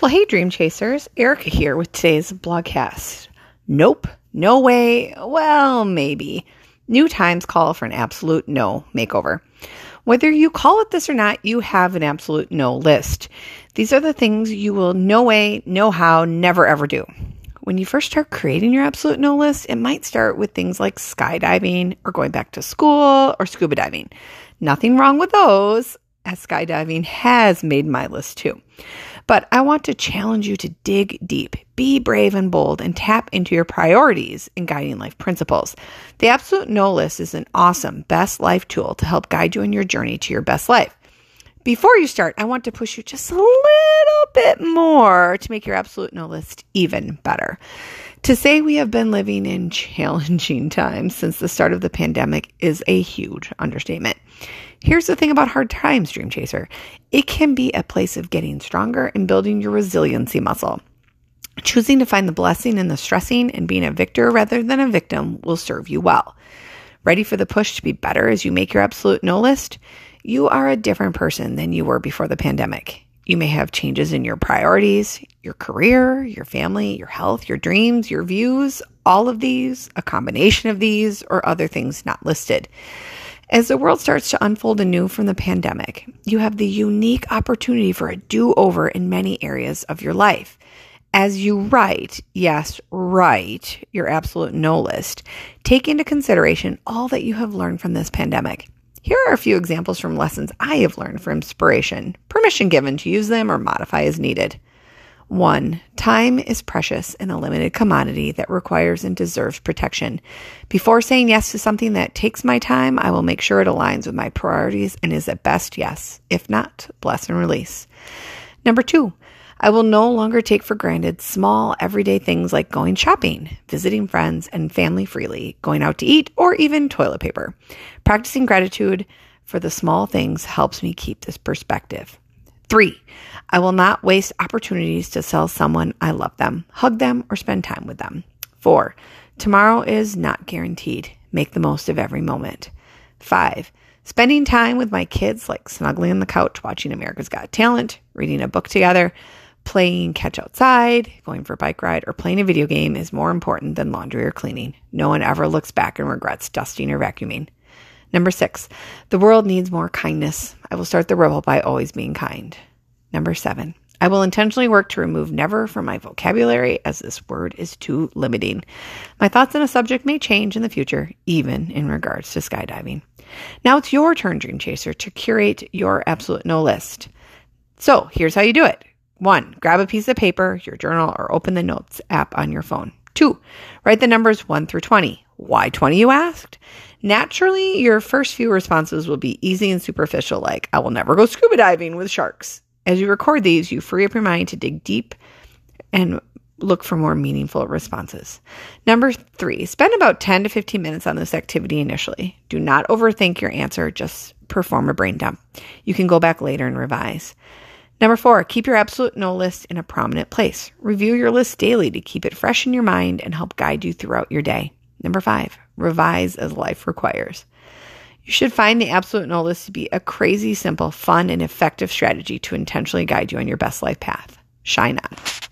Well, hey, Dream Chasers. Erica here with today's blogcast. Nope. No way. Well, maybe. New times call for an absolute no makeover. Whether you call it this or not, you have an absolute no list. These are the things you will no way, no how, never ever do. When you first start creating your absolute no list, it might start with things like skydiving or going back to school or scuba diving. Nothing wrong with those, as skydiving has made my list too. But I want to challenge you to dig deep, be brave and bold, and tap into your priorities and guiding life principles. The absolute no list is an awesome best life tool to help guide you in your journey to your best life. Before you start, I want to push you just a little bit more to make your absolute no list even better. To say we have been living in challenging times since the start of the pandemic is a huge understatement. Here's the thing about hard times, Dream Chaser. It can be a place of getting stronger and building your resiliency muscle. Choosing to find the blessing in the stressing and being a victor rather than a victim will serve you well. Ready for the push to be better as you make your absolute no list? You are a different person than you were before the pandemic. You may have changes in your priorities, your career, your family, your health, your dreams, your views, all of these, a combination of these, or other things not listed. As the world starts to unfold anew from the pandemic, you have the unique opportunity for a do-over in many areas of your life. As you write your absolute no list, take into consideration all that you have learned from this pandemic. Here are a few examples from lessons I have learned for inspiration, permission given to use them or modify as needed. 1. Time is precious and a limited commodity that requires and deserves protection. Before saying yes to something that takes my time, I will make sure it aligns with my priorities and is at best yes. If not, bless and release. 2. I will no longer take for granted small, everyday things like going shopping, visiting friends and family freely, going out to eat, or even toilet paper. Practicing gratitude for the small things helps me keep this perspective. 3. I will not waste opportunities to tell someone I love them, hug them, or spend time with them. 4. Tomorrow is not guaranteed. Make the most of every moment. 5. Spending time with my kids, like snuggling on the couch, watching America's Got Talent, reading a book together, playing catch outside, going for a bike ride, or playing a video game is more important than laundry or cleaning. No one ever looks back and regrets dusting or vacuuming. 6, the world needs more kindness. I will start the rebel by always being kind. 7, I will intentionally work to remove never from my vocabulary as this word is too limiting. My thoughts on a subject may change in the future, even in regards to skydiving. Now it's your turn, Dream Chaser, to curate your absolute no list. So here's how you do it. 1. Grab a piece of paper, your journal, or open the notes app on your phone. 2. Write the numbers 1 through 20. Why 20, you asked? Naturally, your first few responses will be easy and superficial, like, I will never go scuba diving with sharks. As you record these, you free up your mind to dig deep and look for more meaningful responses. 3, spend about 10 to 15 minutes on this activity initially. Do not overthink your answer, just perform a brain dump. You can go back later and revise. 4, keep your absolute no list in a prominent place. Review your list daily to keep it fresh in your mind and help guide you throughout your day. 5, revise as life requires. You should find the absolute no list to be a crazy, simple, fun, and effective strategy to intentionally guide you on your best life path. Shine on.